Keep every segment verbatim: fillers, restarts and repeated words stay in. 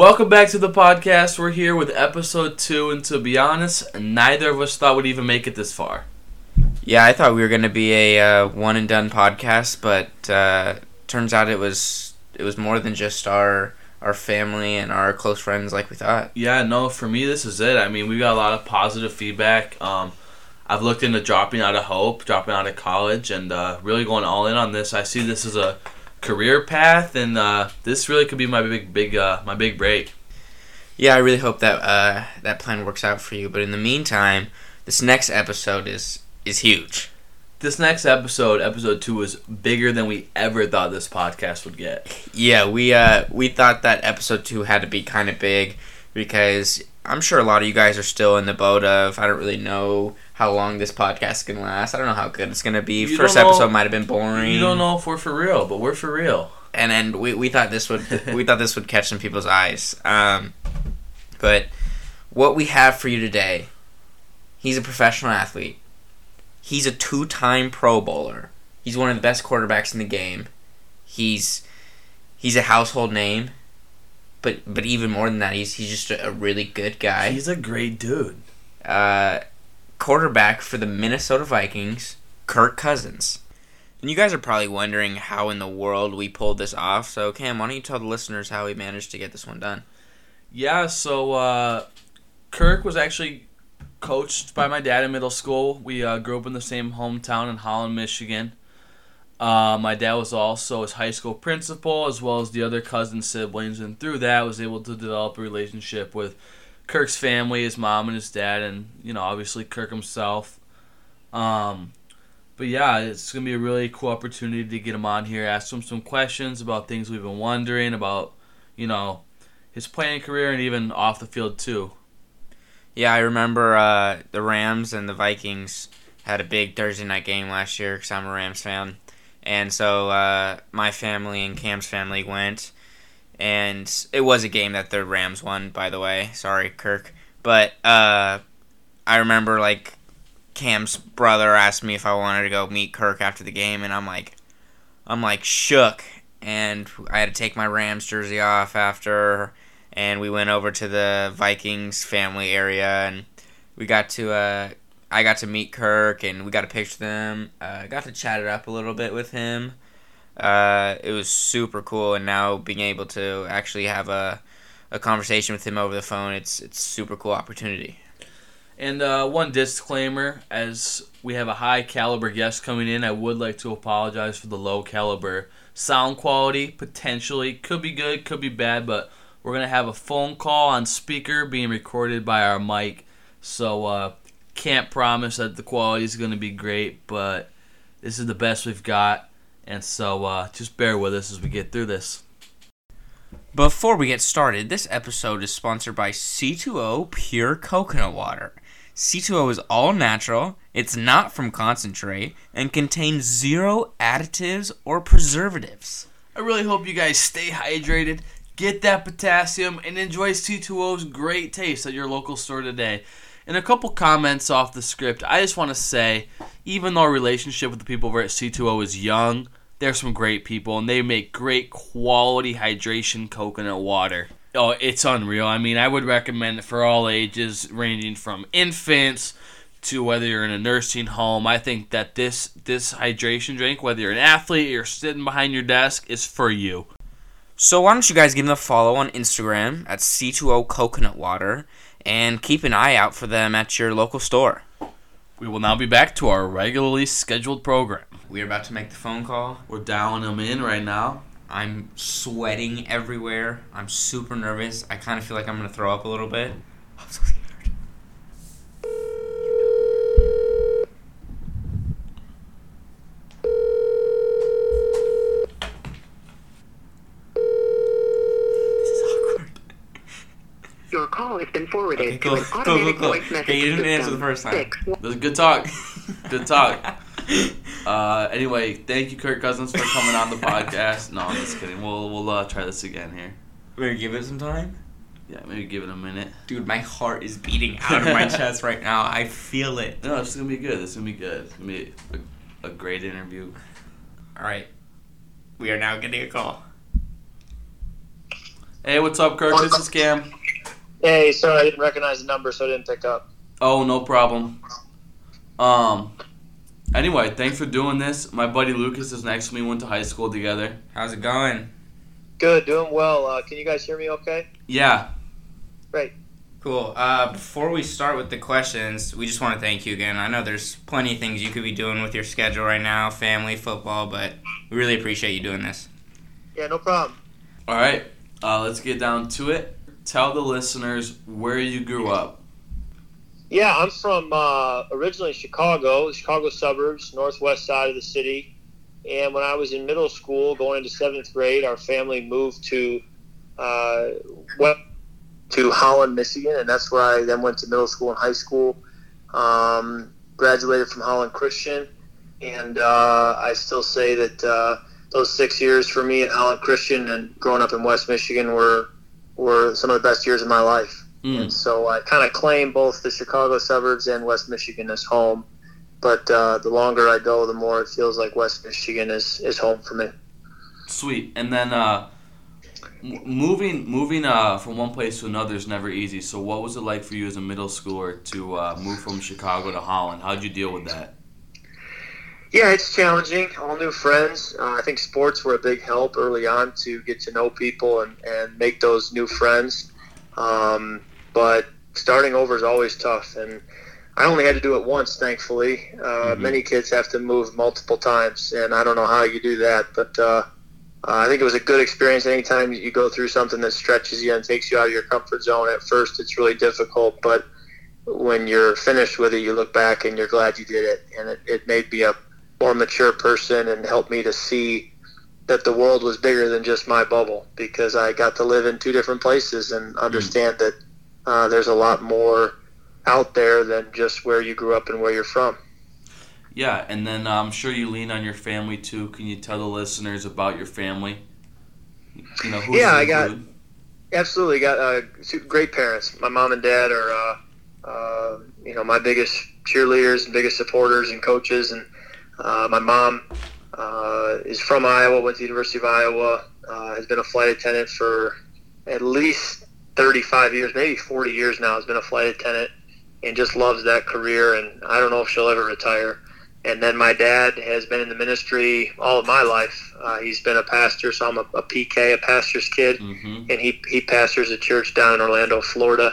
Welcome back to the podcast. We're here with episode two, and to be honest, neither of us thought we'd even make it this far. Yeah, I thought we were going to be a uh, one-and-done podcast, but uh, turns out it was it was more than just our our family and our close friends like we thought. Yeah, no, for me, this is it. I mean, we got a lot of positive feedback. Um, I've looked into dropping out of Hope, dropping out of college, and uh, really going all in on this. I see this as a career path, and uh, this really could be my big, big, uh, my big break. Yeah, I really hope that uh, that plan works out for you. But in the meantime, this next episode is is huge. This next episode, episode two, is bigger than we ever thought this podcast would get. Yeah, we uh, we thought that episode two had to be kind of big because I'm sure a lot of you guys are still in the boat of I don't really know how long this podcast can last. I don't know how good it's going to be. You First know, episode might have been boring. You don't know if we're for real, but we're for real. And and we, we thought this would we thought this would catch some people's eyes. Um, but what we have for you today, he's a professional athlete. He's a two-time Pro Bowler. He's one of the best quarterbacks in the game. He's he's a household name. But but even more than that, he's he's just a, a really good guy. He's a great dude. Uh, quarterback for the Minnesota Vikings, Kirk Cousins. And you guys are probably wondering how in the world we pulled this off. So, Cam, why don't you tell the listeners how we managed to get this one done? Yeah, so uh, Kirk was actually coached by my dad in middle school. We uh, grew up in the same hometown in Holland, Michigan. Uh, my dad was also his high school principal, as well as the other cousin siblings, and through that was able to develop a relationship with Kirk's family, his mom and his dad, and, you know, obviously Kirk himself. Um, but yeah, it's going to be a really cool opportunity to get him on here, ask him some questions about things we've been wondering about, you know, his playing career and even off the field too. Yeah, I remember uh, the Rams and the Vikings had a big Thursday night game last year because I'm a Rams fan. And so uh, my family and Cam's family went, and it was a game that the Rams won, by the way. Sorry, Kirk. But uh, I remember, like, Cam's brother asked me if I wanted to go meet Kirk after the game, and I'm like, I'm like shook. And I had to take my Rams jersey off after, and we went over to the Vikings family area, and we got to uh, – I got to meet Kirk, and we got a picture of them. I uh, got to chat it up a little bit with him. Uh, it was super cool, and now being able to actually have a, a conversation with him over the phone, it's it's super cool opportunity. And uh, one disclaimer, as we have a high-caliber guest coming in, I would like to apologize for the low-caliber sound quality, potentially. Could be good, could be bad, but we're going to have a phone call on speaker being recorded by our mic, so... Uh, Can't promise that the quality is going to be great, but this is the best we've got, and so uh, just bear with us as we get through this. Before we get started, this episode is sponsored by C two O Pure Coconut Water. C two O is all natural, it's not from concentrate, and contains zero additives or preservatives. I really hope you guys stay hydrated, get that potassium, and enjoy C two O's great taste at your local store today. And a couple comments off the script. I just want to say, even though our relationship with the people over at C two O is young, they're some great people, and they make great quality hydration coconut water. Oh, it's unreal. I mean, I would recommend it for all ages, ranging from infants to whether you're in a nursing home. I think that this, this hydration drink, whether you're an athlete or you're sitting behind your desk, is for you. So why don't you guys give them a follow on Instagram at C two O Coconut Water, and keep an eye out for them at your local store. We will now be back to our regularly scheduled program. We are about to make the phone call. We're dialing them in right now. I'm sweating everywhere. I'm super nervous. I kind of feel like I'm going to throw up a little bit. I'm so scared. Your call has been forwarded okay, cool. to an automatic cool, cool, cool. voice message. Okay, you didn't answer the first time. Six. That was good talk. Good talk. Uh, anyway, thank you, Kirk Cousins, for coming on the podcast. No, I'm just kidding. We'll we'll uh, try this again here. We're gonna give it some time. Yeah, maybe give it a minute. Dude, my heart is beating out of my chest right now. I feel it. No, it's gonna be good. It's gonna be good. It's gonna be a, a great interview. All right, we are now getting a call. Hey, what's up, Kirk? This is Cam. Hey, sorry, I didn't recognize the number, so I didn't pick up. Oh, no problem. Um. Anyway, thanks for doing this. My buddy Lucas is next to me. We went to high school together. How's it going? Good, doing well. Uh, can you guys hear me okay? Yeah. Great. Cool. Uh, before we start with the questions, we just want to thank you again. I know there's plenty of things you could be doing with your schedule right now, family, football, but we really appreciate you doing this. Yeah, no problem. All right, uh, let's get down to it. Tell the listeners where you grew up. Yeah, I'm from uh, originally Chicago, Chicago suburbs, northwest side of the city. And when I was in middle school, going into seventh grade, our family moved to uh, West. to Holland, Michigan, and that's where I then went to middle school and high school. Um, graduated from Holland Christian, and uh, I still say that uh, those six years for me at Holland Christian and growing up in West Michigan were were some of the best years of my life. Mm. And so I kind of claim both the Chicago suburbs and West Michigan as home, but uh, the longer I go, the more it feels like West Michigan is, is home for me. Sweet. And then... Uh... Moving moving uh, from one place to another is never easy. So what was it like for you as a middle schooler to uh, move from Chicago to Holland? How'd you deal with that? Yeah, it's challenging. All new friends. Uh, I think sports were a big help early on to get to know people and, and make those new friends. Um, but starting over is always tough. And I only had to do it once, thankfully. Uh, mm-hmm. Many kids have to move multiple times, and I don't know how you do that, but... Uh, Uh, I think it was a good experience. Anytime you go through something that stretches you and takes you out of your comfort zone, at first it's really difficult, but when you're finished with it, you look back and you're glad you did it. And it, it made me a more mature person and helped me to see that the world was bigger than just my bubble, because I got to live in two different places and understand mm-hmm. that uh, there's a lot more out there than just where you grew up and where you're from. Yeah, and then uh, I'm sure you lean on your family, too. Can you tell the listeners about your family? You know, who yeah, I got include? absolutely got uh, great parents. My mom and dad are, uh, uh, you know, my biggest cheerleaders and biggest supporters and coaches. And uh, my mom uh, is from Iowa, went to the University of Iowa, uh, has been a flight attendant for at least thirty-five years, maybe forty years now, has been a flight attendant and just loves that career. And I don't know if she'll ever retire. And then my dad has been in the ministry all of my life. Uh, he's been a pastor, so I'm a, a P K, a pastor's kid. Mm-hmm. And he, he pastors a church down in Orlando, Florida.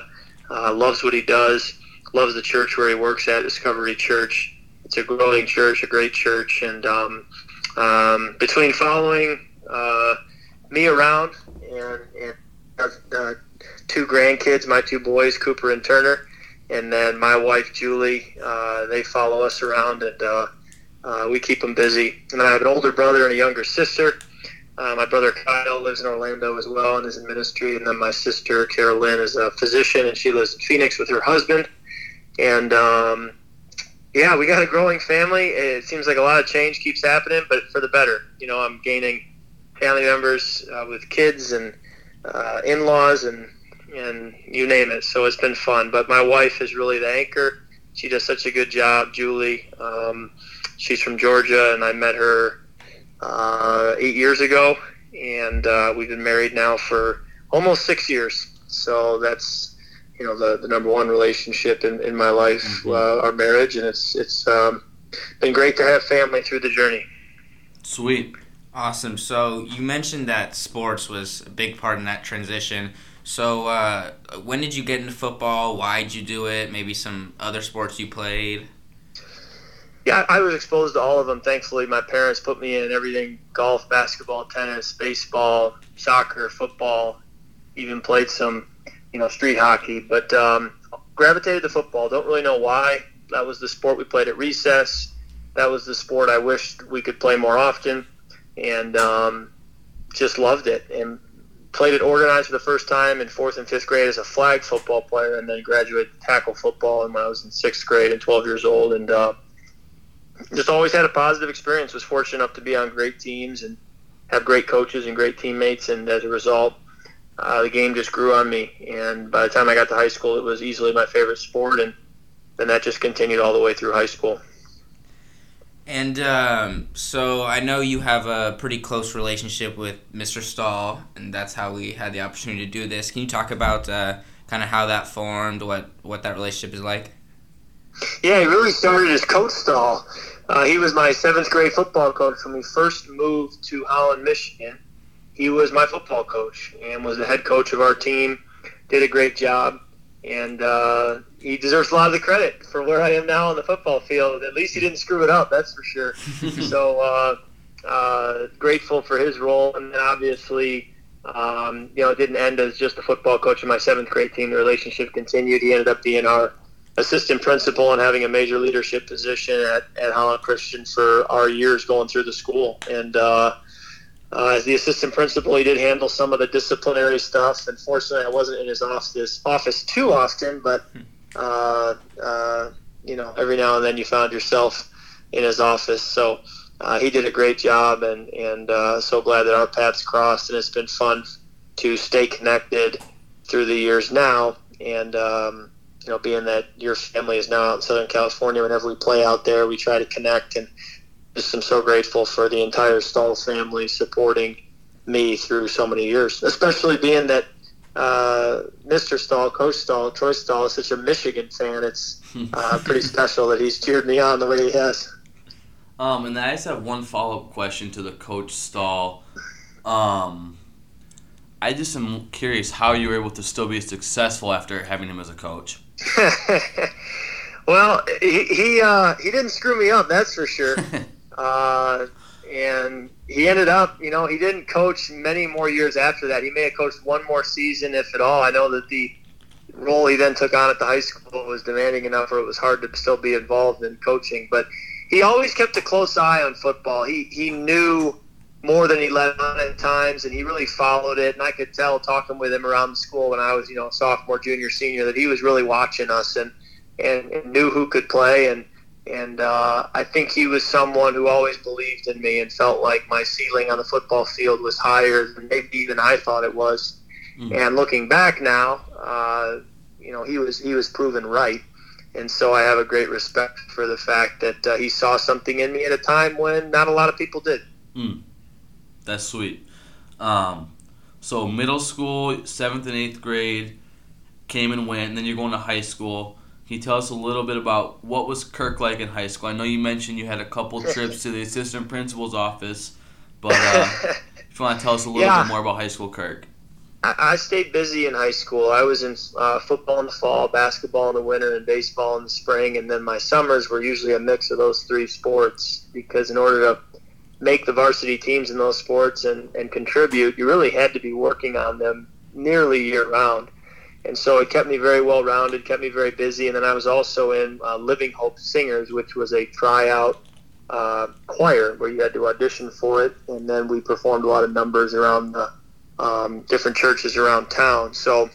Uh, loves what he does, loves the church where he works at, Discovery Church. It's a growing church, a great church. And um, um, between following uh, me around and, and uh, two grandkids, my two boys, Cooper and Turner, and then my wife, Julie, uh, they follow us around, and uh, uh, we keep them busy. And I have an older brother and a younger sister. Uh, my brother, Kyle, lives in Orlando as well and is in ministry. And then my sister, Carolyn, is a physician, and she lives in Phoenix with her husband. And, um, yeah, we got a growing family. It seems like a lot of change keeps happening, but for the better. You know, I'm gaining family members uh, with kids and uh, in-laws and and you name it, so it's been fun. But my wife is really the anchor. She does such a good job, Julie. Um, she's from Georgia, and I met her uh, eight years ago, and uh, we've been married now for almost six years. So that's, you know, the, the number one relationship in, in my life, mm-hmm. uh, our marriage, and it's it's um, been great to have family through the journey. Sweet. Awesome. So you mentioned that sports was a big part in that transition. So uh, when did you get into football? Why did you do it? Maybe some other sports you played? Yeah, I was exposed to all of them, thankfully. My parents put me in everything, golf, basketball, tennis, baseball, soccer, football, even played some, you know, street hockey. But um, gravitated to football. Don't really know why. That was the sport we played at recess. That was the sport I wished we could play more often, and um, just loved it. And played it organized for the first time in fourth and fifth grade as a flag football player, and then graduated to tackle football and when I was in sixth grade and twelve years old, and uh, just always had a positive experience. Was fortunate enough to be on great teams and have great coaches and great teammates, and as a result, uh, the game just grew on me. And by the time I got to high school, it was easily my favorite sport, and then that just continued all the way through high school. And um, so I know you have a pretty close relationship with Mister Stahl, and that's how we had the opportunity to do this. Can you talk about uh, kind of how that formed, what, what that relationship is like? Yeah, it really started as Coach Stahl. Uh, he was my seventh grade football coach when we first moved to Holland, Michigan. He was my football coach and was the head coach of our team, did a great job, and uh, he deserves a lot of the credit for where I am now on the football field. At least he didn't screw it up, that's for sure. So uh, uh, grateful for his role, and then obviously, um, you know, it didn't end as just a football coach in my seventh grade team. The relationship continued. He ended up being our assistant principal and having a major leadership position at, at Holland Christian for our years going through the school. And uh, uh, as the assistant principal, he did handle some of the disciplinary stuff. Unfortunately, I wasn't in his office, office too often, but, uh, uh, you know, every now and then you found yourself in his office. So uh, he did a great job, and, and uh, so glad that our paths crossed, and it's been fun to stay connected through the years now. And, um, you know, being that your family is now out in Southern California, whenever we play out there, we try to connect, and just I'm so grateful for the entire Stahl family supporting me through so many years, especially being that uh, Mister Stahl, Coach Stahl, Troy Stahl is such a Michigan fan. It's uh, pretty special that he's cheered me on the way he has. Um, and I just have one follow-up question to the Coach Stahl. Um, I just am curious how you were able to still be successful after having him as a coach. Well, he he, uh, he didn't screw me up, that's for sure. uh, and he ended up, you know, he didn't coach many more years after that. He may have coached one more season, if at all. I know that the role he then took on at the high school was demanding enough where it was hard to still be involved in coaching. But he always kept a close eye on football. He he knew more than he let on at times, and he really followed it. And I could tell talking with him around the school when I was, you know, sophomore, junior, senior, that he was really watching us and, and, and knew who could play. And, and uh, I think he was someone who always believed in me and felt like my ceiling on the football field was higher than maybe even I thought it was. Mm-hmm. And looking back now, uh, you know, he was, he was proven right. And so I have a great respect for the fact that uh, he saw something in me at a time when not a lot of people did. Mm. That's sweet. Um, so middle school, seventh and eighth grade, came and went, and then you're going to high school. Can you tell us a little bit about what was Kirk like in high school? I know you mentioned you had a couple trips to the assistant principal's office, but uh, if you want to tell us a little yeah. bit more about high school Kirk. I, I stayed busy in high school. I was in uh, football in the fall, basketball in the winter, and baseball in the spring, and then my summers were usually a mix of those three sports because in order to make the varsity teams in those sports and, and contribute, you really had to be working on them nearly year-round. And so it kept me very well-rounded, kept me very busy. And then I was also in uh, Living Hope Singers, which was a tryout uh, choir where you had to audition for it. And then we performed a lot of numbers around the um, different churches around town. So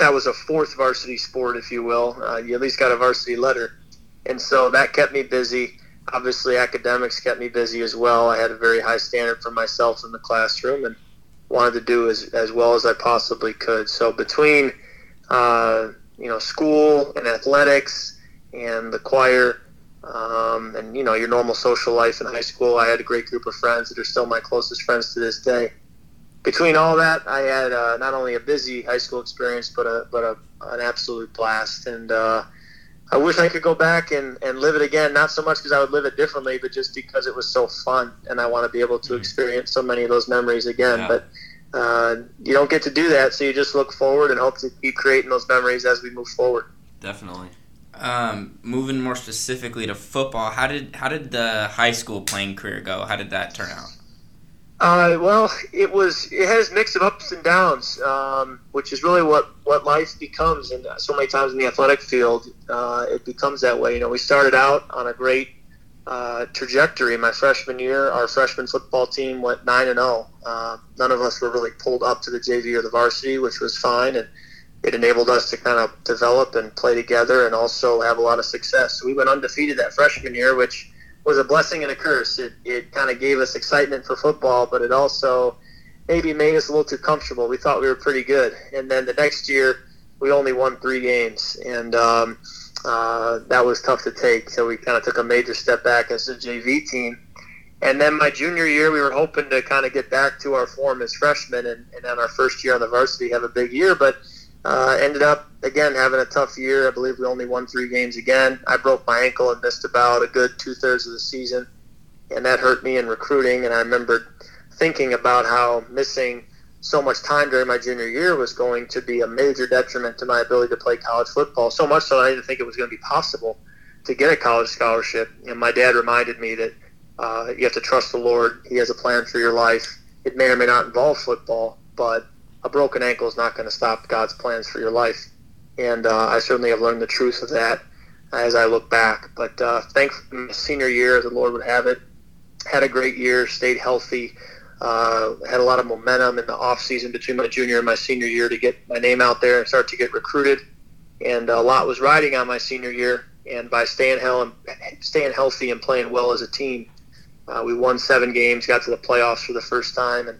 that was a fourth varsity sport, if you will. Uh, you at least got a varsity letter. And so that kept me busy. Obviously, academics kept me busy as well. I had a very high standard for myself in the classroom and wanted to do as, as well as I possibly could. So between, uh, you know, school and athletics and the choir um, and, you know, your normal social life in high school, I had a great group of friends that are still my closest friends to this day. Between all that, I had uh, not only a busy high school experience, but a but a, an absolute blast. And, uh I wish I could go back and, and live it again, not so much because I would live it differently, but just because it was so fun, and I want to be able to experience so many of those memories again. Yeah. But uh, you don't get to do that, so you just look forward and hope to keep creating those memories as we move forward. Definitely. Um, moving more specifically to football, how did how did the high school playing career go? How did that turn out? Uh, well, it was it has a mix of ups and downs, um, which is really what, what life becomes. And so many times in the athletic field, uh, it becomes that way. You know, we started out on a great uh, trajectory. My freshman year, our freshman football team went nine and zero. None of us were really pulled up to the J V or the varsity, which was fine, and it enabled us to kind of develop and play together, and also have a lot of success. So we went undefeated that freshman year, which was a blessing and a curse. It it kind of gave us excitement for football, but it also maybe made us a little too comfortable. We thought we were pretty good. And then the next year, we only won three games. And um, uh, that was tough to take. So we kind of took a major step back as a J V team. And then my junior year, we were hoping to kind of get back to our form as freshmen, and, and then our first year on the varsity have a big year. But uh, ended up, again, having a tough year. I believe we only won three games again. I broke my ankle and missed about a good two-thirds of the season, and that hurt me in recruiting. And I remember thinking about how missing so much time during my junior year was going to be a major detriment to my ability to play college football, so much so that I didn't think it was going to be possible to get a college scholarship. And my dad reminded me that Uh, you have to trust the Lord. He has a plan for your life. It may or may not involve football, but a broken ankle is not going to stop God's plans for your life. And uh, I certainly have learned the truth of that as I look back. But uh, thankfully, my senior year, the Lord would have it, had a great year, stayed healthy, uh, had a lot of momentum in the offseason between my junior and my senior year to get my name out there and start to get recruited. And a lot was riding on my senior year. And by staying, hell and, staying healthy and playing well as a team, Uh, we won seven games, got to the playoffs for the first time, and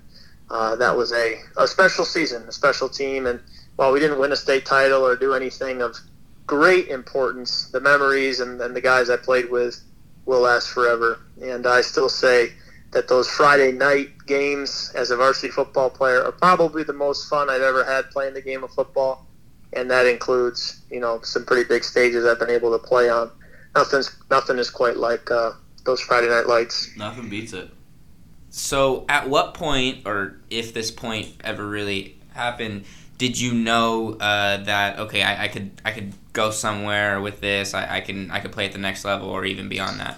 uh, that was a, a special season, a special team. And while we didn't win a state title or do anything of great importance, the memories and, and the guys I played with will last forever. And I still say that those Friday night games as a varsity football player are probably the most fun I've ever had playing the game of football, and that includes, you know, some pretty big stages I've been able to play on. Nothing's, nothing is quite like uh, – those Friday night lights. Nothing beats it. So at what point, or if this point ever really happened, did you know uh, that, okay, I, I could I could go somewhere with this, I, I can I could play at the next level or even beyond that?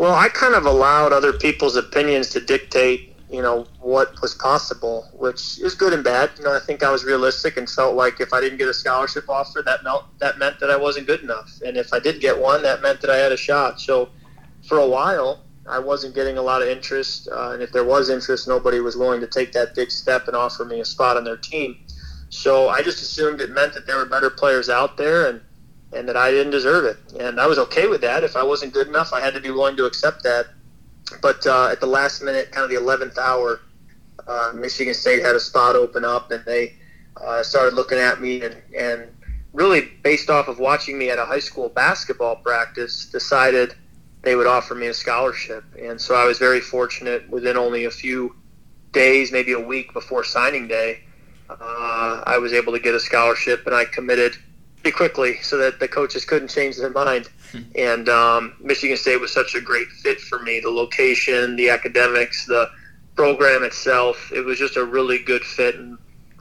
Well, I kind of allowed other people's opinions to dictate, you know, what was possible, which is good and bad. You know, I think I was realistic and felt like if I didn't get a scholarship offer, that meant, that meant that I wasn't good enough. And if I did get one, that meant that I had a shot. So for a while, I wasn't getting a lot of interest, uh, and if there was interest, nobody was willing to take that big step and offer me a spot on their team. So I just assumed it meant that there were better players out there and, and that I didn't deserve it. And I was okay with that. If I wasn't good enough, I had to be willing to accept that. But uh, at the last minute, kind of the eleventh hour, uh, Michigan State had a spot open up, and they uh, started looking at me and, and really based off of watching me at a high school basketball practice, decided they would offer me a scholarship. And so I was very fortunate. Within only a few days, maybe a week before signing day, uh, I was able to get a scholarship, and I committed pretty quickly so that the coaches couldn't change their mind. And um, Michigan State was such a great fit for me. The location, the academics, the program itself, it was just a really good fit. And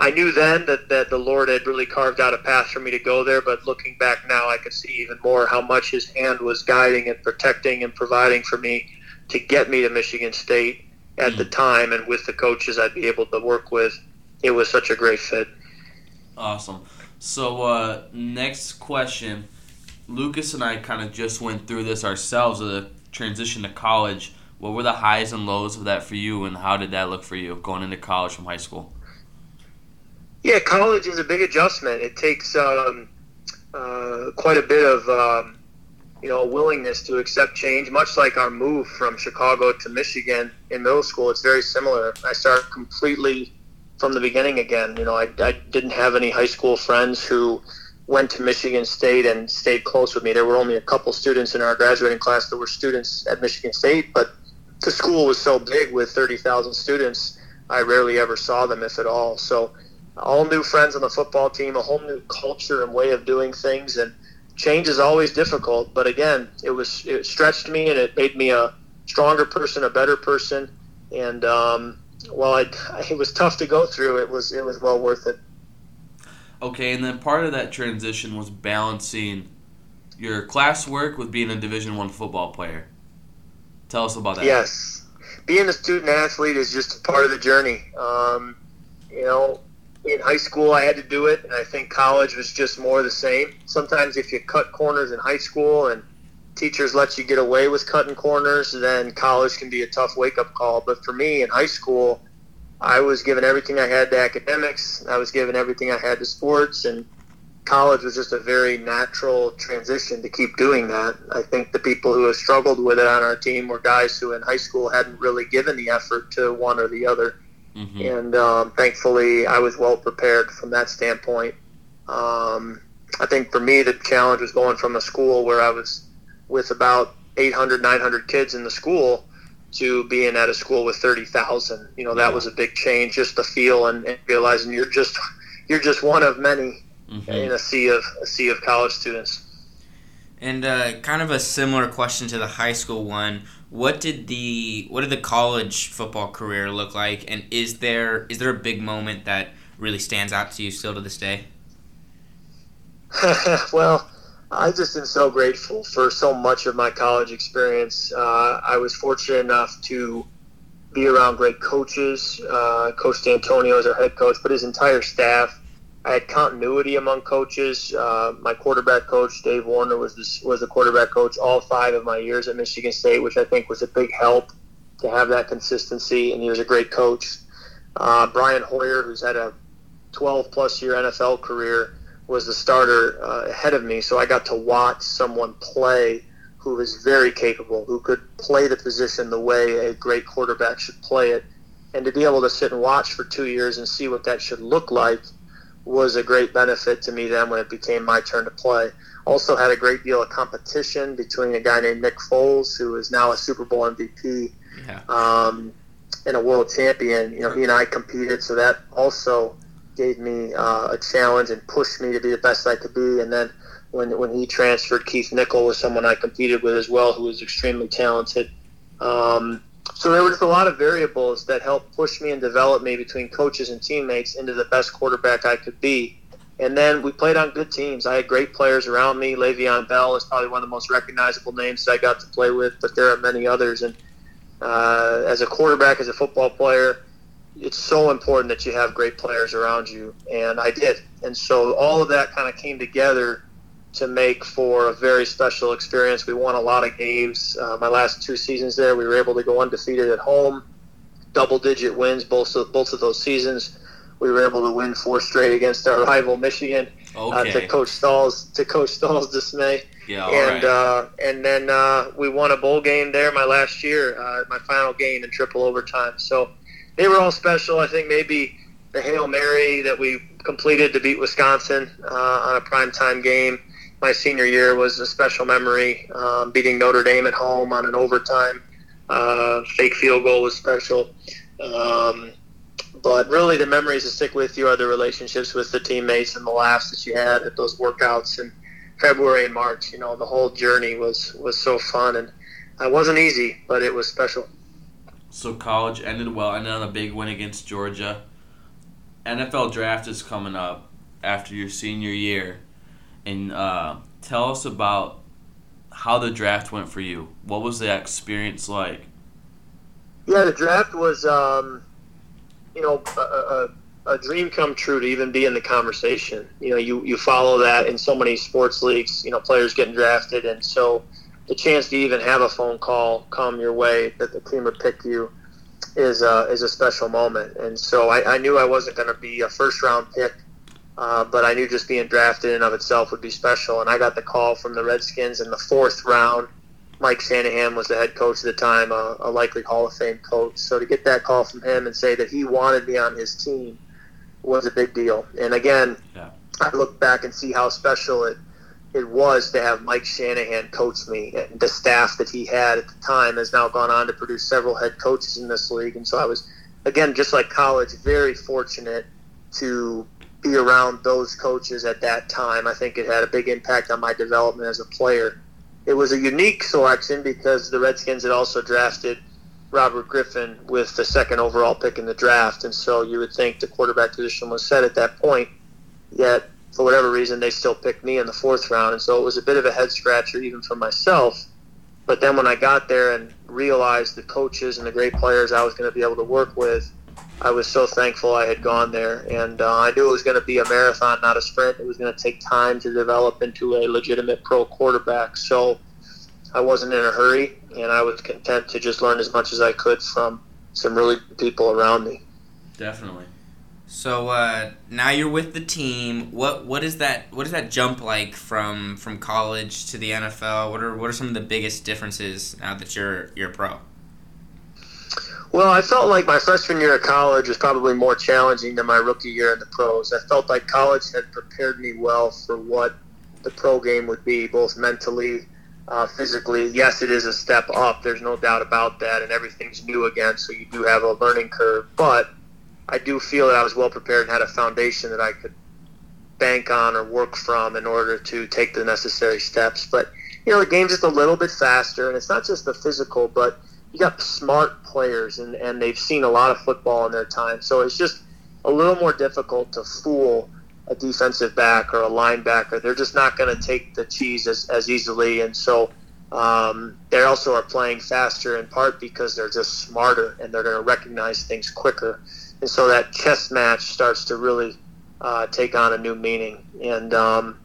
I knew then that, that the Lord had really carved out a path for me to go there, but looking back now, I could see even more how much his hand was guiding and protecting and providing for me to get me to Michigan State at mm-hmm. the time, and with the coaches I'd be able to work with. It was such a great fit. Awesome. So uh, next question. Lucas and I kind of just went through this ourselves with the transition to college. What were the highs and lows of that for you, and how did that look for you going into college from high school? Yeah, college is a big adjustment. It takes um, uh, quite a bit of um, you know, willingness to accept change, much like our move from Chicago to Michigan in middle school. It's very similar. I started completely from the beginning again. You know, I, I didn't have any high school friends who went to Michigan State and stayed close with me. There were only a couple students in our graduating class that were students at Michigan State, but the school was so big with thirty thousand students, I rarely ever saw them, if at all. So all new friends on the football team, a whole new culture and way of doing things, and change is always difficult. But again, it was it stretched me, and it made me a stronger person, a better person. And um, while I, it was tough to go through, it was it was well worth it. Okay, and then part of that transition was balancing your classwork with being a Division I football player. Tell us about that. Yes. Being a student athlete is just part of the journey. Um, you know, in high school I had to do it, and I think college was just more of the same. Sometimes if you cut corners in high school and teachers let you get away with cutting corners, then college can be a tough wake-up call. But for me in high school, I was giving everything I had to academics. I was giving everything I had to sports, and college was just a very natural transition to keep doing that. I think the people who have struggled with it on our team were guys who in high school hadn't really given the effort to one or the other. Mm-hmm. And um, thankfully I was well prepared from that standpoint. Um, I think for me the challenge was going from a school where I was with about eight hundred, nine hundred kids in the school to being at a school with thirty thousand. You know, that yeah. was a big change, just the feel and, and realizing you're just you're just one of many mm-hmm. in a sea of a sea of college students. And uh, kind of a similar question to the high school one. What did the what did the college football career look like? And is there is there a big moment that really stands out to you still to this day? Well, I've just been so grateful for so much of my college experience. Uh, I was fortunate enough to be around great coaches. Uh, Coach D'Antonio is our head coach, but his entire staff. I had continuity among coaches. Uh, my quarterback coach, Dave Warner, was the, was the quarterback coach all five of my years at Michigan State, which I think was a big help to have that consistency, and he was a great coach. Uh, Brian Hoyer, who's had a twelve-plus year N F L career, was the starter uh, ahead of me, so I got to watch someone play who was very capable, who could play the position the way a great quarterback should play it, and to be able to sit and watch for two years and see what that should look like was a great benefit to me then when it became my turn to play. Also had a great deal of competition between a guy named Nick Foles, who is now a Super Bowl M V P yeah. um, and a world champion. You know, he and I competed, so that also gave me uh, a challenge and pushed me to be the best I could be. And then when when he transferred, Keith Nickel was someone I competed with as well, who was extremely talented. Um, so there were just a lot of variables that helped push me and develop me between coaches and teammates into the best quarterback I could be. And then we played on good teams. I had great players around me. Le'Veon Bell is probably one of the most recognizable names that I got to play with, but there are many others. And uh, as a quarterback, as a football player, it's so important that you have great players around you, and I did. And so all of that kind of came together to make for a very special experience. We won a lot of games. Uh, my last two seasons there, we were able to go undefeated at home, double-digit wins both of, both of those seasons. We were able to win four straight against our rival Michigan. Okay. Uh, to Coach Stahl's to Coach Stahl's dismay. Yeah, all and right. uh, and then uh, we won a bowl game there my last year, uh, my final game in triple overtime. So they were all special. I think maybe the Hail Mary that we completed to beat Wisconsin uh, on a primetime game my senior year was a special memory. Um, beating Notre Dame at home on an overtime uh, fake field goal was special. Um, but really the memories that stick with you are the relationships with the teammates and the laughs that you had at those workouts in February and March. You know, the whole journey was, was so fun, and it wasn't easy, but it was special. So college ended well, ended on a big win against Georgia. N F L draft is coming up after your senior year. And uh, tell us about how the draft went for you. What was the experience like? Yeah, the draft was, um, you know, a, a, a dream come true to even be in the conversation. You know, you, you follow that in so many sports leagues, you know, players getting drafted. And so the chance to even have a phone call come your way that the team would pick you is, uh, is a special moment. And so I, I knew I wasn't going to be a first-round pick. Uh, but I knew just being drafted in and of itself would be special. And I got the call from the Redskins in the fourth round. Mike Shanahan was the head coach at the time, a, a likely Hall of Fame coach. So to get that call from him and say that he wanted me on his team was a big deal. And again, yeah. I look back and see how special it, it was to have Mike Shanahan coach me. And the staff that he had at the time has now gone on to produce several head coaches in this league. And so I was, again, just like college, very fortunate to be around those coaches at that time. I think it had a big impact on my development as a player. It was a unique selection because the Redskins had also drafted Robert Griffin with the second overall pick in the draft, and so you would think the quarterback position was set at that point, yet for whatever reason they still picked me in the fourth round, and so it was a bit of a head-scratcher even for myself. But then when I got there and realized the coaches and the great players I was going to be able to work with, I was so thankful I had gone there, and uh, I knew it was going to be a marathon, not a sprint. It was going to take time to develop into a legitimate pro quarterback, so I wasn't in a hurry, and I was content to just learn as much as I could from some really good people around me. Definitely. So uh, now you're with the team. What what is that what is that jump like from from college to the N F L? What are what are some of the biggest differences now that you're you're a pro? Well, I felt like my freshman year of college was probably more challenging than my rookie year in the pros. I felt like college had prepared me well for what the pro game would be, both mentally, uh, physically. Yes, it is a step up. There's no doubt about that, and everything's new again, so you do have a learning curve. But I do feel that I was well prepared and had a foundation that I could bank on or work from in order to take the necessary steps. But, you know, the game's just a little bit faster, and it's not just the physical, but you got smart players, and, and they've seen a lot of football in their time. So it's just a little more difficult to fool a defensive back or a linebacker. They're just not going to take the cheese as, as easily. And so um, they also are playing faster in part because they're just smarter and they're going to recognize things quicker. And so that chess match starts to really uh, take on a new meaning. And um,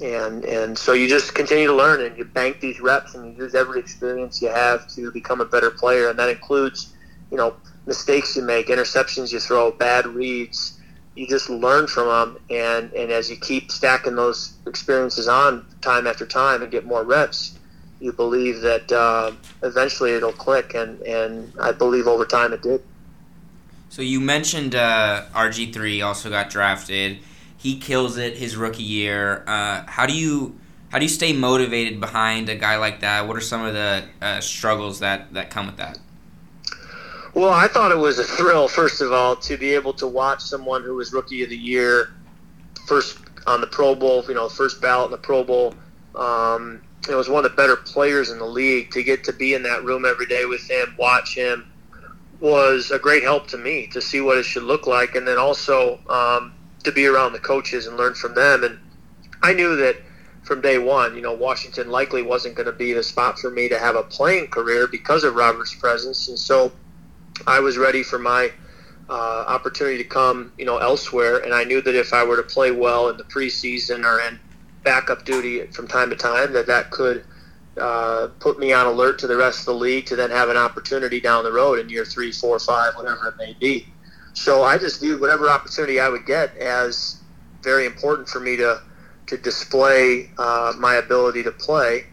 And and so you just continue to learn, and you bank these reps, and you use every experience you have to become a better player. And that includes, you know, mistakes you make, interceptions you throw, bad reads. You just learn from them, and, and as you keep stacking those experiences on time after time and get more reps, you believe that uh, eventually it'll click, and, and I believe over time it did. So you mentioned uh, R G three also got drafted. He kills it his rookie year. Uh, how do you how do you stay motivated behind a guy like that? What are some of the uh, struggles that, that come with that? Well, I thought it was a thrill, first of all, to be able to watch someone who was rookie of the year, first on the Pro Bowl, you know, first ballot in the Pro Bowl. Um, it was one of the better players in the league. To get to be in that room every day with him, watch him, was a great help to me to see what it should look like. And then also um, – to be around the coaches and learn from them. And I knew that from day one, you know, Washington likely wasn't going to be the spot for me to have a playing career because of Robert's presence. And so I was ready for my uh, opportunity to come, you know, elsewhere. And I knew that if I were to play well in the preseason or in backup duty from time to time, that that could uh, put me on alert to the rest of the league to then have an opportunity down the road in year three, four, five, whatever it may be. So I just viewed whatever opportunity I would get as very important for me to to display uh, my ability to play,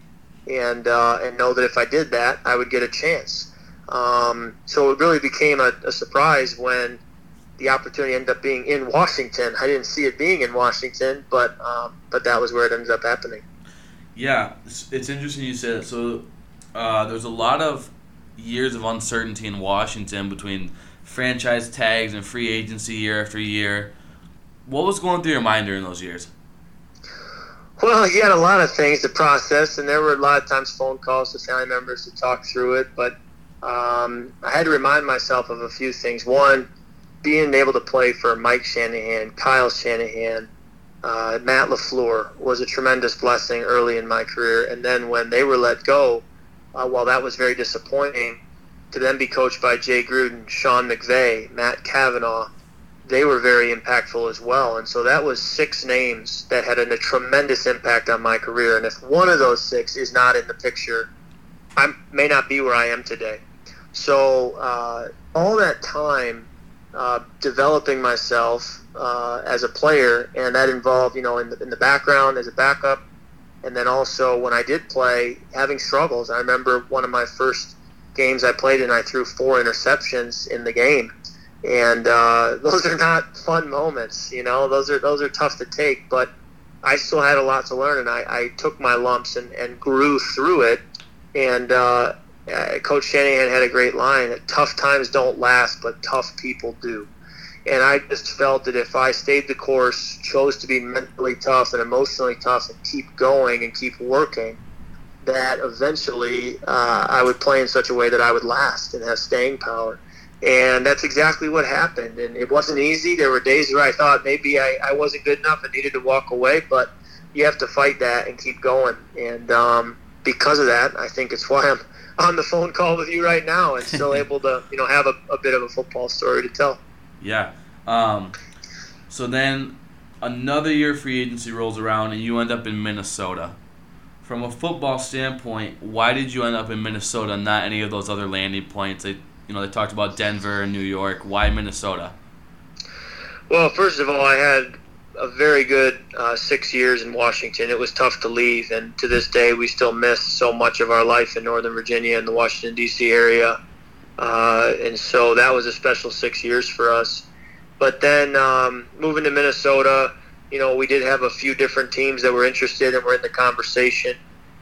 and uh, and know that if I did that, I would get a chance. Um, so it really became a, a surprise when the opportunity ended up being in Washington. I didn't see it being in Washington, but um, but that was where it ended up happening. Yeah, it's, it's interesting you said it. So uh, there's a lot of years of uncertainty in Washington between franchise tags and free agency year after year. What was going through your mind during those years? Well, you had a lot of things to process, and there were a lot of times phone calls to family members to talk through it, but um, I had to remind myself of a few things. One, being able to play for Mike Shanahan, Kyle Shanahan, uh, Matt LaFleur was a tremendous blessing early in my career, and then when they were let go, uh, while that was very disappointing, to then be coached by Jay Gruden, Sean McVay, Matt Cavanaugh, they were very impactful as well. And so that was six names that had a, a tremendous impact on my career. And if one of those six is not in the picture, I may not be where I am today. So uh, all that time uh, developing myself uh, as a player, and that involved, you know, in the, in the background as a backup, and then also when I did play, having struggles. I remember one of my first games I played and I threw four interceptions in the game, and uh, those are not fun moments, you know. Those are those are tough to take, but I still had a lot to learn, and I, I took my lumps and, and grew through it. And uh, Coach Shanahan had a great line that tough times don't last, but tough people do. And I just felt that if I stayed the course, chose to be mentally tough and emotionally tough and keep going and keep working, that eventually uh, I would play in such a way that I would last and have staying power. And that's exactly what happened. And it wasn't easy. There were days where I thought maybe I, I wasn't good enough and needed to walk away, but you have to fight that and keep going. And um, because of that, I think it's why I'm on the phone call with you right now and still able to, you know, have a, a bit of a football story to tell. Yeah. Um, so then another year free agency rolls around and you end up in Minnesota. From a football standpoint, why did you end up in Minnesota, not any of those other landing points? They, you know, they talked about Denver and New York. Why Minnesota? Well, first of all, I had a very good uh, six years in Washington. It was tough to leave, and to this day we still miss so much of our life in Northern Virginia and the Washington, D C area. Uh, and so that was a special six years for us. But then um, moving to Minnesota, you know, we did have a few different teams that were interested and were in the conversation.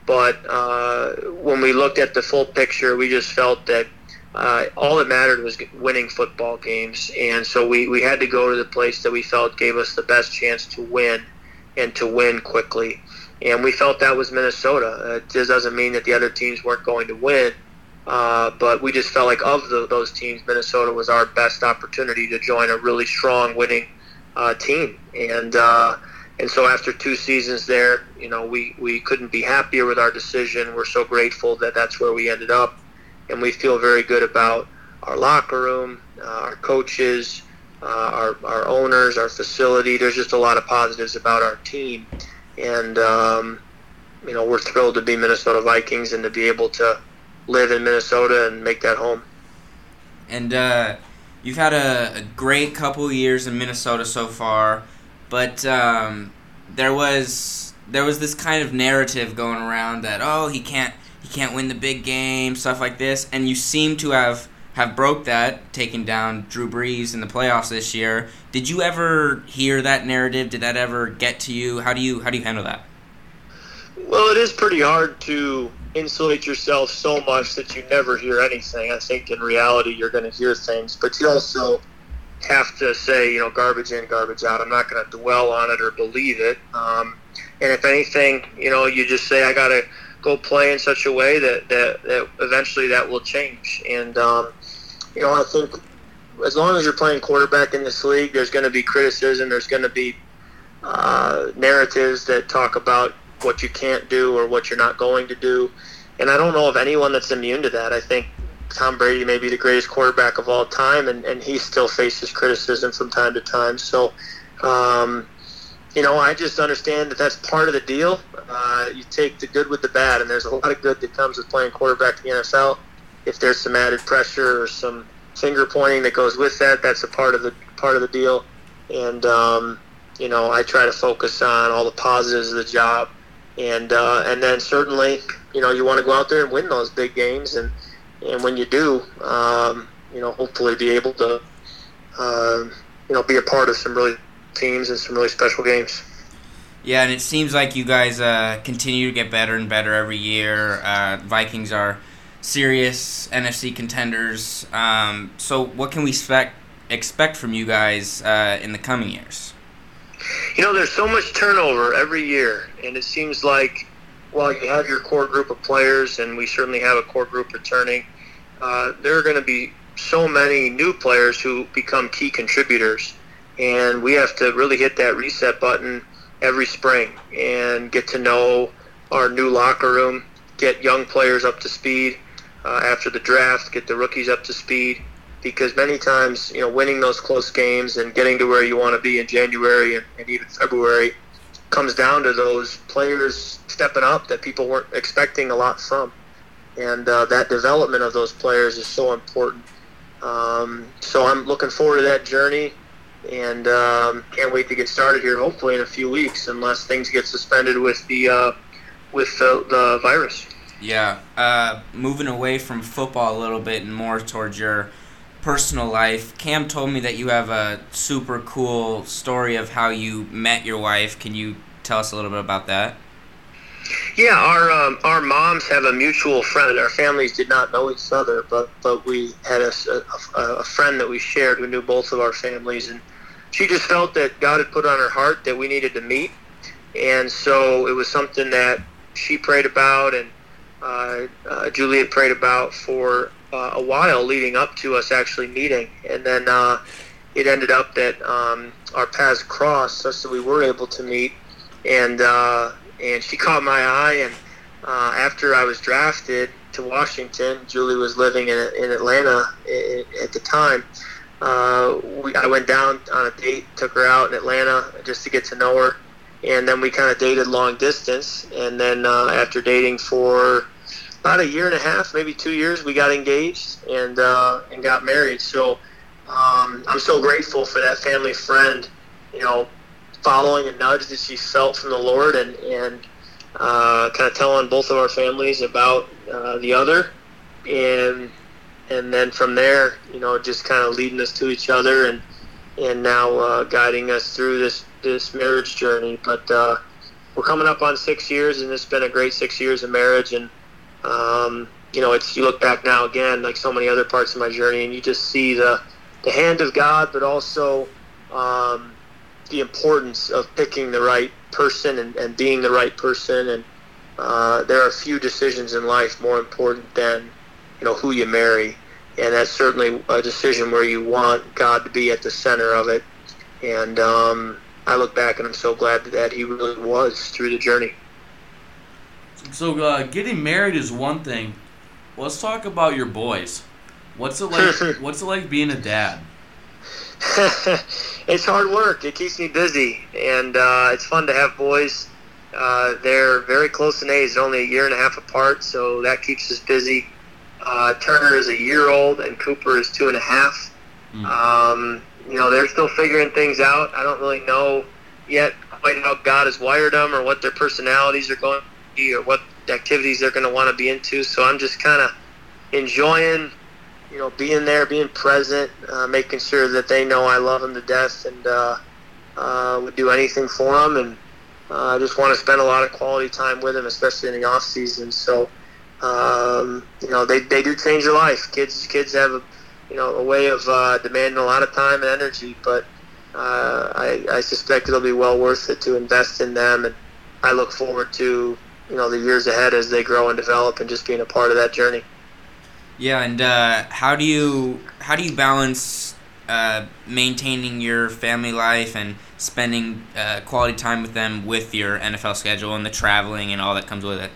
But uh, when we looked at the full picture, we just felt that uh, all that mattered was winning football games. And so we, we had to go to the place that we felt gave us the best chance to win and to win quickly. And we felt that was Minnesota. It just doesn't mean that the other teams weren't going to win. Uh, but we just felt like of the, those teams, Minnesota was our best opportunity to join a really strong winning uh, team. And uh, and so after two seasons there, you know, we, we couldn't be happier with our decision. We're so grateful that that's where we ended up. And we feel very good about our locker room, uh, our coaches, uh, our, our owners, our facility. There's just a lot of positives about our team. And, um, you know, we're thrilled to be Minnesota Vikings and to be able to live in Minnesota and make that home. And uh, you've had a, a great couple of years in Minnesota so far, but um, there was there was this kind of narrative going around that, oh, he can't he can't win the big game, stuff like this, and you seem to have, have broke that, taking down Drew Brees in the playoffs this year. Did you ever hear that narrative? Did that ever get to you? How do you how do you handle that? Well, it is pretty hard to insulate yourself so much that you never hear anything. I think in reality you're going to hear things, but you also have to say, you know, garbage in, garbage out. I'm not going to dwell on it or believe it. Um, and if anything, you know, you just say, I got to go play in such a way that, that, that eventually that will change. And, um, you know, I think as long as you're playing quarterback in this league, there's going to be criticism. There's going to be uh, narratives that talk about what you can't do or what you're not going to do. And I don't know of anyone that's immune to that. I think Tom Brady may be the greatest quarterback of all time, and, and he still faces criticism from time to time. So, um, you know, I just understand that that's part of the deal. Uh, you take the good with the bad, and there's a lot of good that comes with playing quarterback in the N F L. If there's some added pressure or some finger pointing that goes with that, that's a part of the part of the deal. And, um, you know, I try to focus on all the positives of the job. And uh, and then certainly, you know, you want to go out there and win those big games. And, and when you do, um, you know, hopefully be able to, uh, you know, be a part of some really teams and some really special games. Yeah, and it seems like you guys uh, continue to get better and better every year. Uh, Vikings are serious N F C contenders. Um, so what can we expect, expect from you guys uh, in the coming years? You know, there's so much turnover every year, and it seems like while you have your core group of players, and we certainly have a core group returning, uh, there are going to be so many new players who become key contributors, and we have to really hit that reset button every spring and get to know our new locker room, get young players up to speed uh, after the draft, get the rookies up to speed. Because many times, you know, winning those close games and getting to where you want to be in January and, and even February comes down to those players stepping up that people weren't expecting a lot from. And uh, that development of those players is so important. Um, so I'm looking forward to that journey, and um, can't wait to get started here hopefully in a few weeks unless things get suspended with the, uh, with the, the virus. Yeah. Uh, moving away from football a little bit and more towards your personal life. Cam told me that you have a super cool story of how you met your wife. Can you tell us a little bit about that? Yeah, our um, our moms have a mutual friend. Our families did not know each other, but but we had a, a, a friend that we shared who knew both of our families, and she just felt that God had put on her heart that we needed to meet, and so it was something that she prayed about, and uh, uh, Julie had prayed about for Uh, a while leading up to us actually meeting, and then uh, it ended up that um, our paths crossed such that we were able to meet, and uh, and she caught my eye, and uh, after I was drafted to Washington, Julie was living in, in Atlanta I- at the time, uh, we, I went down on a date, took her out in Atlanta just to get to know her, and then we kind of dated long distance, and then uh, after dating for about a year and a half, maybe two years, we got engaged and uh, and got married. So um, I'm so grateful for that family friend, you know, following a nudge that she felt from the Lord and, and uh, kind of telling both of our families about uh, the other. And and then from there, you know, just kind of leading us to each other and and now uh, guiding us through this, this marriage journey. But uh, we're coming up on six years, and it's been a great six years of marriage. And, um, you know, it's you look back now again, like so many other parts of my journey, and you just see the, the hand of God, but also um, the importance of picking the right person and, and being the right person. And uh, there are few decisions in life more important than, you know, who you marry. And that's certainly a decision where you want God to be at the center of it. And um, I look back and I'm so glad that he really was through the journey. So uh, getting married is one thing. Let's talk about your boys. What's it like? What's it like being a dad? It's hard work. It keeps me busy, and uh, it's fun to have boys. Uh, they're very close in age, only a year and a half apart, so that keeps us busy. Uh, Turner is a year old and Cooper is two and a half. Mm. Um, you know, they're still figuring things out. I don't really know yet quite how God has wired them or what their personalities are going to be or what activities they're going to want to be into. So I'm just kind of enjoying, you know, being there, being present, uh, making sure that they know I love them to death and uh, uh, would do anything for them. And I uh, just want to spend a lot of quality time with them, especially in the off season. So. Um, you know, they they do change your life. Kids kids have a, you know, a way of uh, demanding a lot of time and energy, but uh, I, I suspect it'll be well worth it to invest in them, and I look forward to, you know, the years ahead as they grow and develop and just being a part of that journey. Yeah, and uh, how do you how do you balance uh, maintaining your family life and spending uh, quality time with them with your N F L schedule and the traveling and all that comes with it?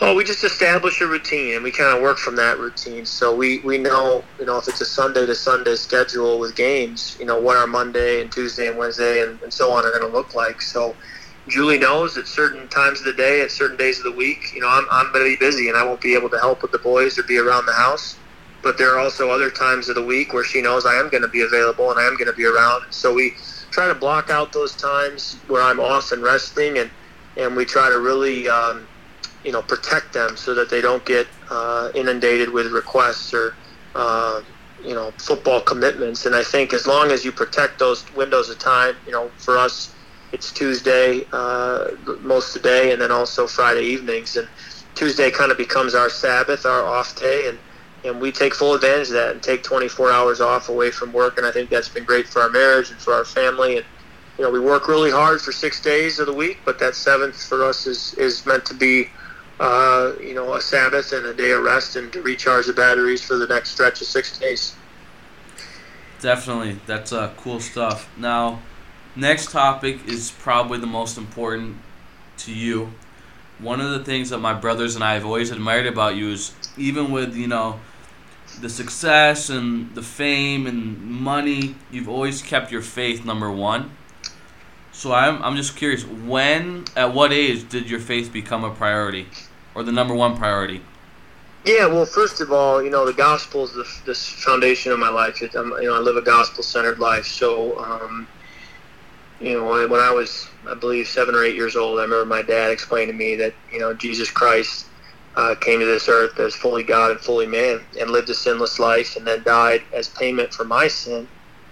Well, we just establish a routine, and we kind of work from that routine. So we, we know, you know, if it's a Sunday to Sunday schedule with games, you know, what our Monday and Tuesday and Wednesday and, and so on are going to look like. So Julie knows at certain times of the day, at certain days of the week, you know, I'm I'm going to be busy, and I won't be able to help with the boys or be around the house. But there are also other times of the week where she knows I am going to be available and I am going to be around. So we try to block out those times where I'm off and resting, and, and we try to really um, – you know, protect them so that they don't get uh, inundated with requests or, uh, you know, football commitments. And I think as long as you protect those windows of time, you know, for us, it's Tuesday uh, most of the day, and then also Friday evenings. And Tuesday kind of becomes our Sabbath, our off day, and, and we take full advantage of that and take twenty-four hours off away from work. And I think that's been great for our marriage and for our family. And, you know, we work really hard for six days of the week, but that seventh for us is, is meant to be Uh, you know, a Sabbath and a day of rest and to recharge the batteries for the next stretch of six days. Definitely. That's uh, cool stuff. Now, next topic is probably the most important to you. One of the things that my brothers and I have always admired about you is even with, you know, the success and the fame and money, you've always kept your faith number one. So I'm I'm just curious, when, at what age did your faith become a priority? Or the number one priority? Yeah, well, first of all, you know, the gospel is the, the foundation of my life. It, I'm, you know, I live a gospel-centered life. So, um, you know, when I was, I believe, seven or eight years old, I remember my dad explained to me that, you know, Jesus Christ uh, came to this earth as fully God and fully man and lived a sinless life and then died as payment for my sin,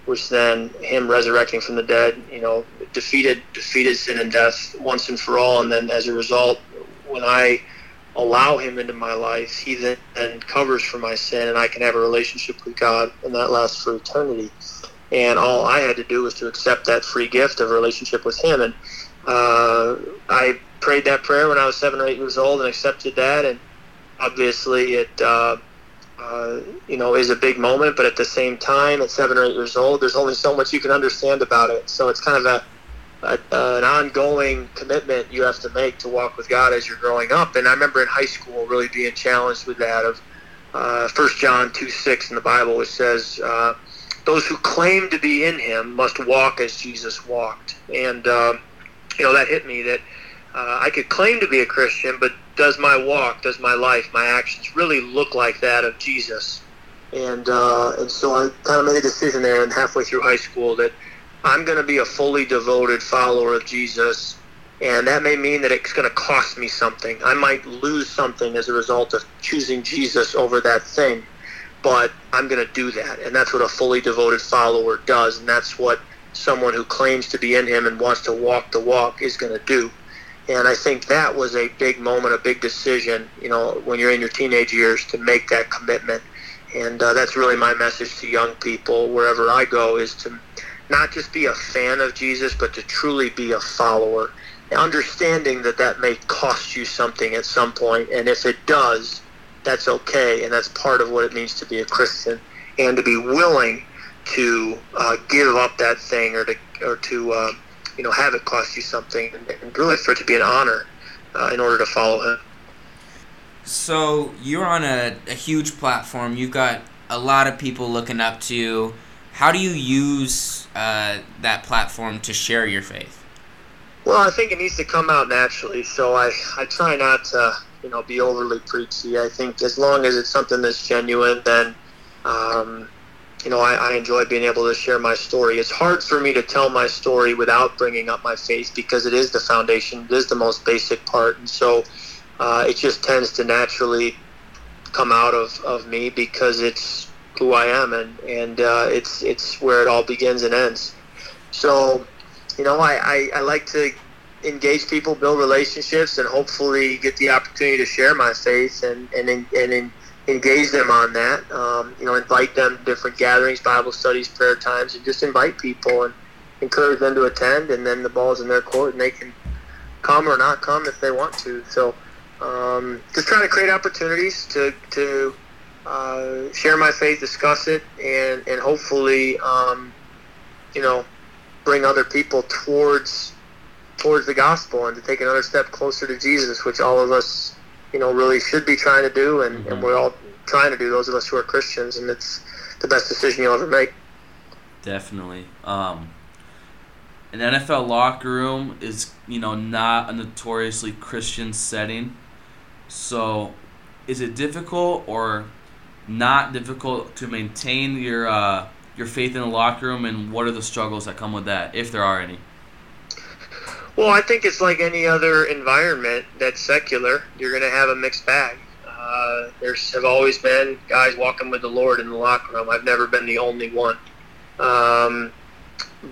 which then him resurrecting from the dead, you know, defeated defeated sin and death once and for all. And then as a result, when I allow him into my life, he then covers for my sin, and I can have a relationship with God, and that lasts for eternity. And all I had to do was to accept that free gift of a relationship with him. And uh, I prayed that prayer when I was seven or eight years old and accepted that, and obviously it... Uh, Uh, you know, is a big moment, but at the same time, at seven or eight years old, there's only so much you can understand about it. So it's kind of a, a uh, an ongoing commitment you have to make to walk with God as you're growing up. And I remember in high school really being challenged with that of uh, First John two six in the Bible, which says, uh, those who claim to be in him must walk as Jesus walked. And, uh, you know, that hit me that uh, I could claim to be a Christian, but does my walk, does my life, my actions really look like that of Jesus? And uh, and so I kind of made a decision there and halfway through high school that I'm going to be a fully devoted follower of Jesus, and that may mean that it's going to cost me something. I might lose something as a result of choosing Jesus over that thing. but I'm going to do that. And that's what a fully devoted follower does, and that's what someone who claims to be in him and wants to walk the walk is going to do. And I think that was a big moment, a big decision, you know, when you're in your teenage years to make that commitment. And uh, that's really my message to young people wherever I go, is to not just be a fan of Jesus, but to truly be a follower, understanding that that may cost you something at some point. And if it does, that's okay, and that's part of what it means to be a Christian, and to be willing to uh, give up that thing, or to or to uh, you know, have it cost you something, and really for it to be an honor uh, in order to follow him. So you're on a, a huge platform. You've got a lot of people looking up to you. How do you use uh, that platform to share your faith? Well, I think it needs to come out naturally. So I, I try not to, you know, be overly preachy. I think as long as it's something that's genuine, then, um, you know, I, I enjoy being able to share my story. It's hard for me to tell my story without bringing up my faith, because it is the foundation. It is the most basic part. And so uh, it just tends to naturally come out of, of me, because it's who I am, and, and uh, it's, it's where it all begins and ends. So, you know, I, I, I like to engage people, build relationships, and hopefully get the opportunity to share my faith and and, and, and engage them on that. Um, you know, invite them to different gatherings, Bible studies, prayer times, and just invite people and encourage them to attend, and then the ball's in their court, and they can come or not come if they want to. So um, just trying to create opportunities to, to uh, share my faith, discuss it, and, and hopefully, um, you know, bring other people towards towards the gospel, and to take another step closer to Jesus, which all of us, you know, really should be trying to do, and, mm-hmm. and we're all trying to do, those of us who are Christians, and it's the best decision you'll ever make. Definitely. Um, an N F L locker room is, you know, not a notoriously Christian setting. So is it difficult or not difficult to maintain your uh, your faith in the locker room, and what are the struggles that come with that, if there are any? Well, I think it's like any other environment that's secular. You're going to have a mixed bag. Uh, there's have always been guys walking with the Lord in the locker room. I've never been the only one. Um,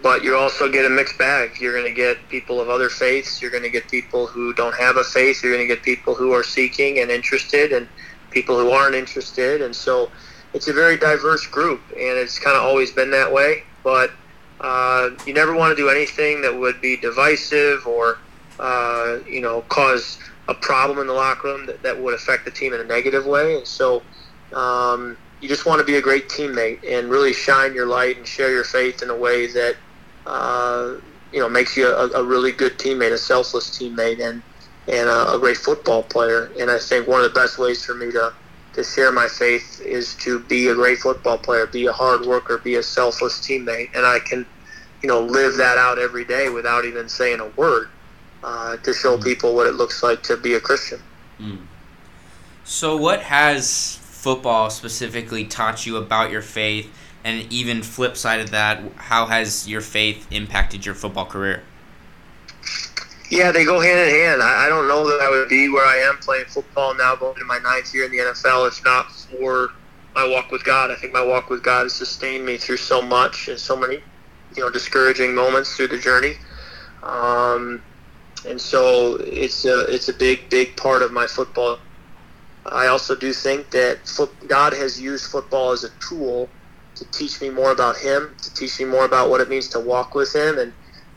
but you also get a mixed bag. You're going to get people of other faiths. You're going to get people who don't have a faith. You're going to get people who are seeking and interested, and people who aren't interested. And so it's a very diverse group, and it's kind of always been that way. But Uh, you never want to do anything that would be divisive or, uh, you know, cause a problem in the locker room that, that would affect the team in a negative way. And so um, you just want to be a great teammate and really shine your light and share your faith in a way that, uh, you know, makes you a, a really good teammate, a selfless teammate, and, and a, a great football player. And I think one of the best ways for me to, to share my faith is to be a great football player, be a hard worker, be a selfless teammate. And I can, you know, live that out every day without even saying a word uh, to show mm. people what it looks like to be a Christian. Mm. So what has football specifically taught you about your faith? And even flip side of that, how has your faith impacted your football career? Yeah, they go hand in hand. I, I don't know that I would be where I am playing football now, going into my ninth year in the N F L, if not for my walk with God. I think my walk with God has sustained me through so much and so many, you know, discouraging moments through the journey. Um, and so it's a, it's a big, big part of my football. I also do think that foot, God has used football as a tool to teach me more about him, to teach me more about what it means to walk with him. And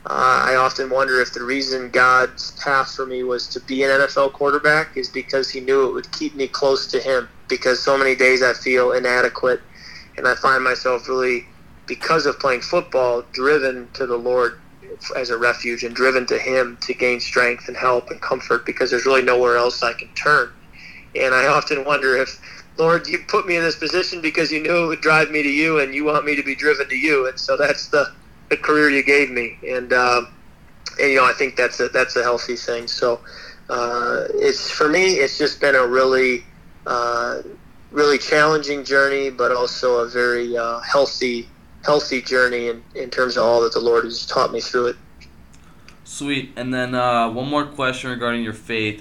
Uh, I often wonder if the reason God's path for me was to be an N F L quarterback is because he knew it would keep me close to him, because so many days I feel inadequate, and I find myself really, because of playing football, driven to the Lord as a refuge, and driven to him to gain strength and help and comfort, because there's really nowhere else I can turn. And I often wonder if, Lord, you put me in this position because you knew it would drive me to you, and you want me to be driven to you. And so that's the the career you gave me, and um, and you know, I think that's a that's a healthy thing. So uh, it's for me, it's just been a really uh, really challenging journey, but also a very uh, healthy healthy journey in, in terms of all that the Lord has taught me through it. Sweet. And then uh, one more question regarding your faith.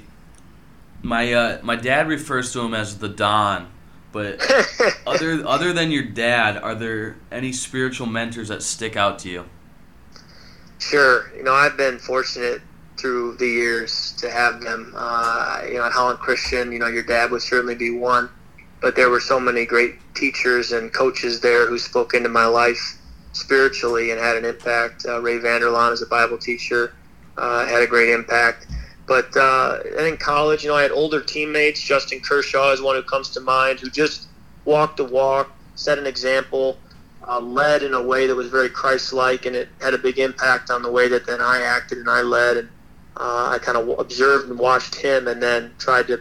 My uh, my dad refers to him as the Don But other other than your dad, are there any spiritual mentors that stick out to you? Sure. You know, I've been fortunate through the years to have them. Uh, you know, at Holland Christian, you know, your dad would certainly be one. But there were so many great teachers and coaches there who spoke into my life spiritually and had an impact. Uh, Ray Vanderlaan as a Bible teacher uh, had a great impact. But uh, and in college, you know, I had older teammates. Justin Kershaw is one who comes to mind, who just walked the walk, set an example, uh, led in a way that was very Christ-like, and it had a big impact on the way that then I acted and I led. And uh, I kind of observed and watched him and then tried to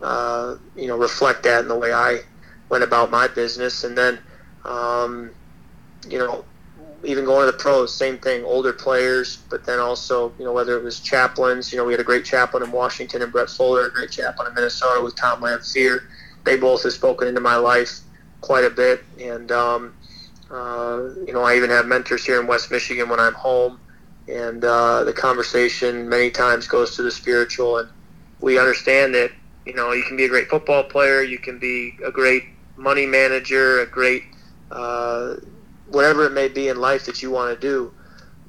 Uh, you know, reflect that in the way I went about my business. And then, um, you know, even going to the pros, same thing, older players, but then also, you know, whether it was chaplains, you know, we had a great chaplain in Washington and Brett Fuller, a great chaplain in Minnesota with Tom Lamphere. They both have spoken into my life quite a bit. And, um, uh, you know, I even have mentors here in West Michigan when I'm home. And uh, the conversation many times goes to the spiritual. And we understand that, you know, you can be a great football player, you can be a great money manager, a great uh, whatever it may be in life that you want to do.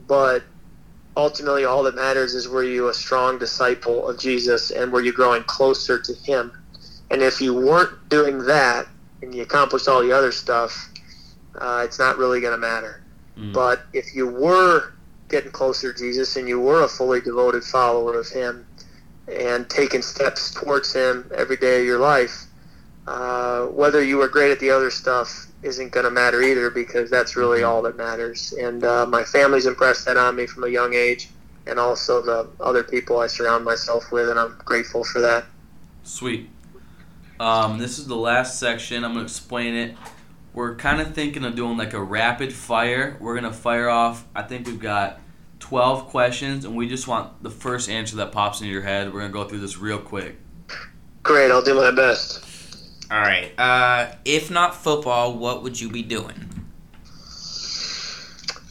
But ultimately all that matters is, were you a strong disciple of Jesus and were you growing closer to him? And if you weren't doing that and you accomplished all the other stuff, uh, it's not really going to matter. Mm. But if you were getting closer to Jesus and you were a fully devoted follower of him, and taking steps towards him every day of your life, uh, whether you were great at the other stuff isn't going to matter either, because that's really all that matters. And uh, my family's impressed that on me from a young age, and also the other people I surround myself with, and I'm grateful for that. Sweet. Um, this is the last section. I'm going to explain it. We're kind of thinking of doing like a rapid fire. We're going to fire off, I think we've got twelve questions, and we just want the first answer that pops into your head. We're going to go through this real quick. Great, I'll do my best. All right. Uh, if not football, what would you be doing?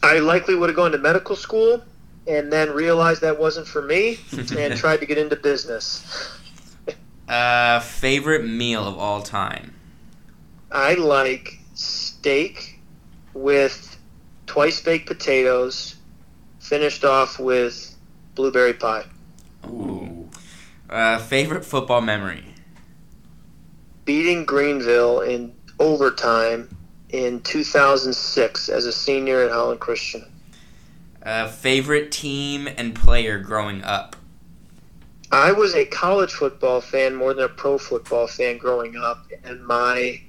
I likely would have gone to medical school and then realized that wasn't for me and tried to get into business. uh, favorite meal of all time? I like steak with twice-baked potatoes, finished off with blueberry pie. Ooh. Uh, favorite football memory? Beating Greenville in overtime in two thousand six as a senior at Holland Christian. Uh, favorite team and player growing up? I was a college football fan more than a pro football fan growing up, and my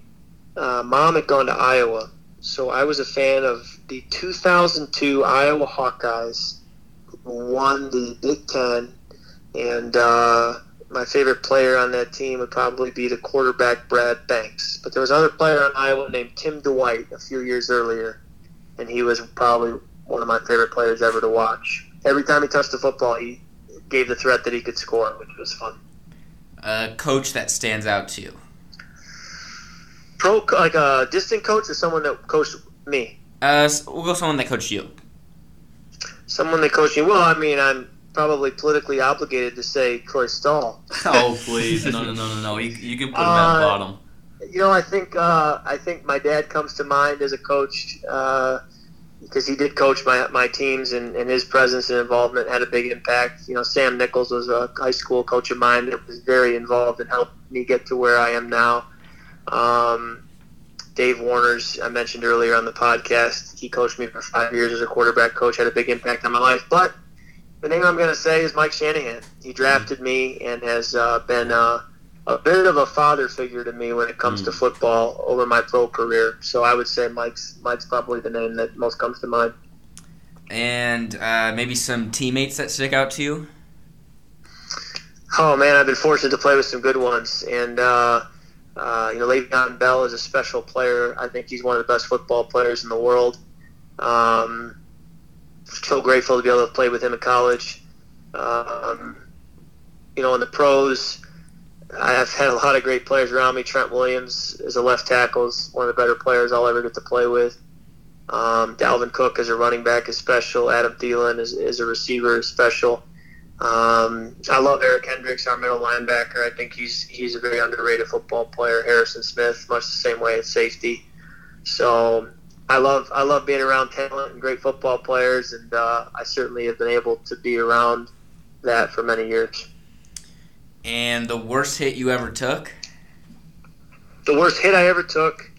uh, mom had gone to Iowa. So I was a fan of the two thousand two Iowa Hawkeyes, who won the Big Ten, and uh, my favorite player on that team would probably be the quarterback Brad Banks. But there was another player on Iowa named Tim Dwight a few years earlier, and he was probably one of my favorite players ever to watch. Every time he touched the football, he gave the threat that he could score, which was fun. A coach that stands out to you? Pro, like a distant coach, or someone that coached me? Uh, we'll go someone that coached you. Someone that coached me. Well, I mean, I'm probably politically obligated to say Troy Stahl. Oh, please! No, no, no, no, no. You, you can put him uh, at the bottom. You know, I think uh, I think my dad comes to mind as a coach uh, because he did coach my my teams, and, and his presence and involvement had a big impact. You know, Sam Nichols was a high school coach of mine that was very involved and helped me get to where I am now. Um, Dave Warner's, I mentioned earlier on the podcast, he coached me for five years as a quarterback coach, had a big impact on my life. But the name I'm going to say is Mike Shanahan. He drafted me and has uh, been uh, a bit of a father figure to me when it comes mm. to football over my pro career. So I would say Mike's Mike's probably the name that most comes to mind. And uh, maybe some teammates that stick out to you? Oh, man, I've been fortunate to play with some good ones. And, uh, Uh, you know, Le'Veon Bell is a special player. I think he's one of the best football players in the world. Um, so grateful to be able to play with him in college. Um, you know, in the pros, I've had a lot of great players around me. Trent Williams is a left tackle, is one of the better players I'll ever get to play with. Um, Dalvin Cook as a running back is special. Adam Thielen is, is a receiver is special. Um, I love Eric Hendricks, our middle linebacker. I think he's he's a very underrated football player. Harrison Smith, much the same way at safety. So I love I love being around talent and great football players, and uh, I certainly have been able to be around that for many years. And the worst hit you ever took? The worst hit I ever took,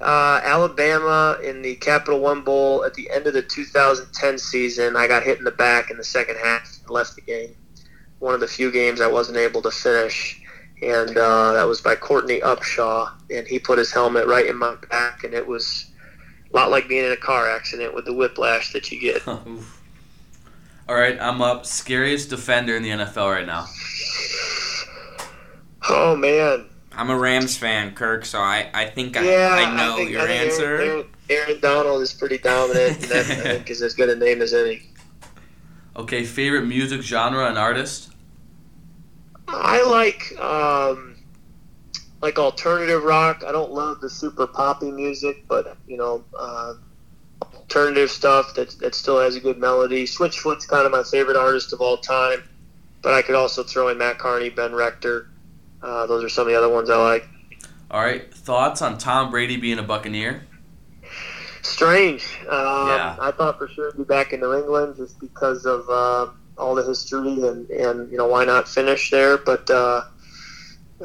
uh, Alabama in the Capital One Bowl at the end of the two thousand ten season. I got hit in the back in the second half and left the game. One of the few games I wasn't able to finish, and uh, that was by Courtney Upshaw, and he put his helmet right in my back, and it was a lot like being in a car accident with the whiplash that you get. All right, I'm up. Scariest defender in the N F L right now? Oh, man. I'm a Rams fan, Kirk, so I, I think I, yeah, I know I think, your I think answer. Aaron, Aaron Donald is pretty dominant, and that, I think, is as good a name as any. Okay, favorite music genre and artist? I like um, like alternative rock. I don't love the super poppy music, but, you know, uh, alternative stuff that that still has a good melody. Switchfoot's kind of my favorite artist of all time, but I could also throw in Matt Carney, Ben Rector. Uh, those are some of the other ones I like. All right, thoughts on Tom Brady being a Buccaneer? Strange. Um, yeah. I thought for sure he'd be back in New England just because of uh, all the history and, and, you know, why not finish there? But uh,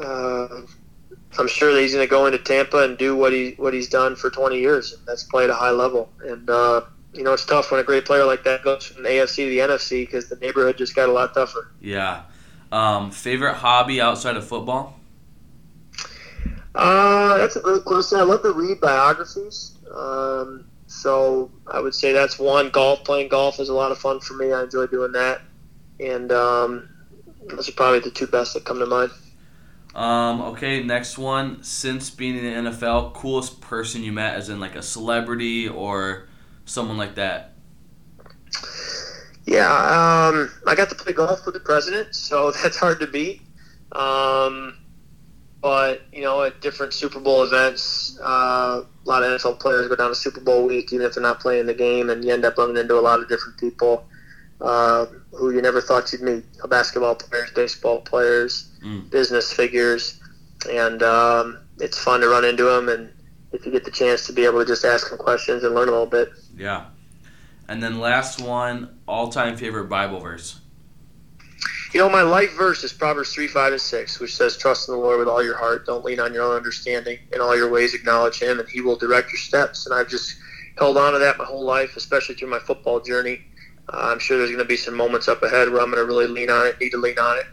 uh, I'm sure that he's going to go into Tampa and do what he what he's done for twenty years. And that's played at a high level. And, uh, you know, it's tough when a great player like that goes from the A F C to the N F C because the neighborhood just got a lot tougher. Yeah. Um, favorite hobby outside of football? Uh, that's a good question. I love to read biographies. Um, so I would say that's one. Golf, playing golf is a lot of fun for me. I enjoy doing that. And um, those are probably the two best that come to mind. Um, okay, next one. Since being in the N F L, coolest person you met, as in like a celebrity or someone like that? Yeah, um, I got to play golf with the president, so that's hard to beat. Um, but, you know, at different Super Bowl events, uh, a lot of N F L players go down to Super Bowl week, even if they're not playing the game, and you end up running into a lot of different people uh, who you never thought you'd meet. Basketball players, baseball players, mm. business figures, and um, it's fun to run into them, and if you get the chance to be able to just ask them questions and learn a little bit. Yeah. And then last one, all-time favorite Bible verse. You know, my life verse is Proverbs three, five, and six, which says, trust in the Lord with all your heart. Don't lean on your own understanding. In all your ways acknowledge him, and he will direct your steps. And I've just held on to that my whole life, especially through my football journey. Uh, I'm sure there's going to be some moments up ahead where I'm going to really lean on it, need to lean on it.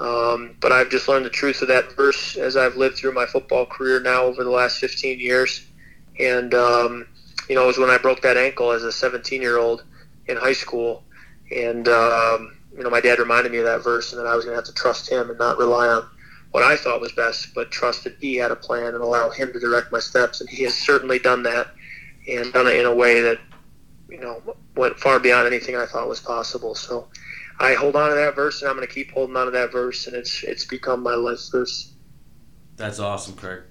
Um, but I've just learned the truth of that verse as I've lived through my football career now over the last fifteen years. And um you know, it was when I broke that ankle as a seventeen-year-old in high school. And, um, you know, my dad reminded me of that verse and that I was going to have to trust him and not rely on what I thought was best, but trust that he had a plan and allow him to direct my steps. And he has certainly done that and done it in a way that, you know, went far beyond anything I thought was possible. So I hold on to that verse, and I'm going to keep holding on to that verse, and it's it's become my life's verse. That's awesome, Kirk.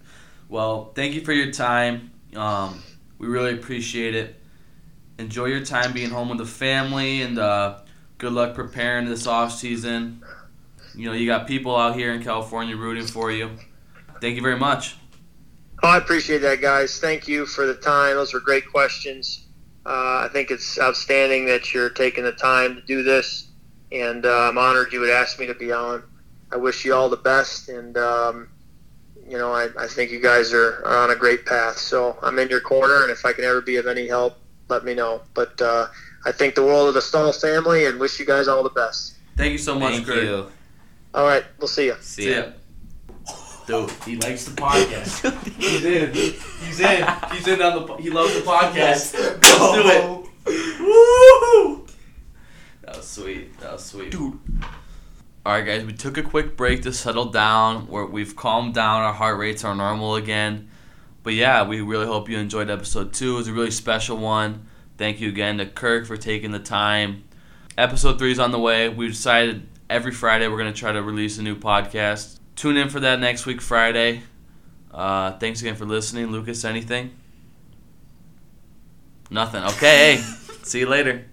Well, thank you for your time. Um We really appreciate it. Enjoy your time being home with the family, and uh, good luck preparing this off season. You know, you got people out here in California rooting for you. Thank you very much. Oh, I appreciate that, guys. Thank you for the time. Those were great questions. Uh, I think it's outstanding that you're taking the time to do this, and uh, I'm honored you would ask me to be on. I wish you all the best, and um You know, I, I think you guys are, are on a great path. So I'm in your corner, and if I can ever be of any help, let me know. But uh, I think the world of the Stahl family, and wish you guys all the best. Thank you so much, Thank Greg. You. All right, we'll see you. See, see ya. Dude, he likes the podcast. He's in. He's in. He's in on the. He loves the podcast. Let's do it. Woo! That was sweet. That was sweet, dude. All right, guys, we took a quick break to settle down. We're, we've calmed down. Our heart rates are normal again. But, yeah, we really hope you enjoyed episode two. It was a really special one. Thank you again to Kirk for taking the time. Episode three is on the way. We've decided every Friday we're going to try to release a new podcast. Tune in for that next week, Friday. Uh, thanks again for listening. Lucas, anything? Nothing. Okay, hey, see you later.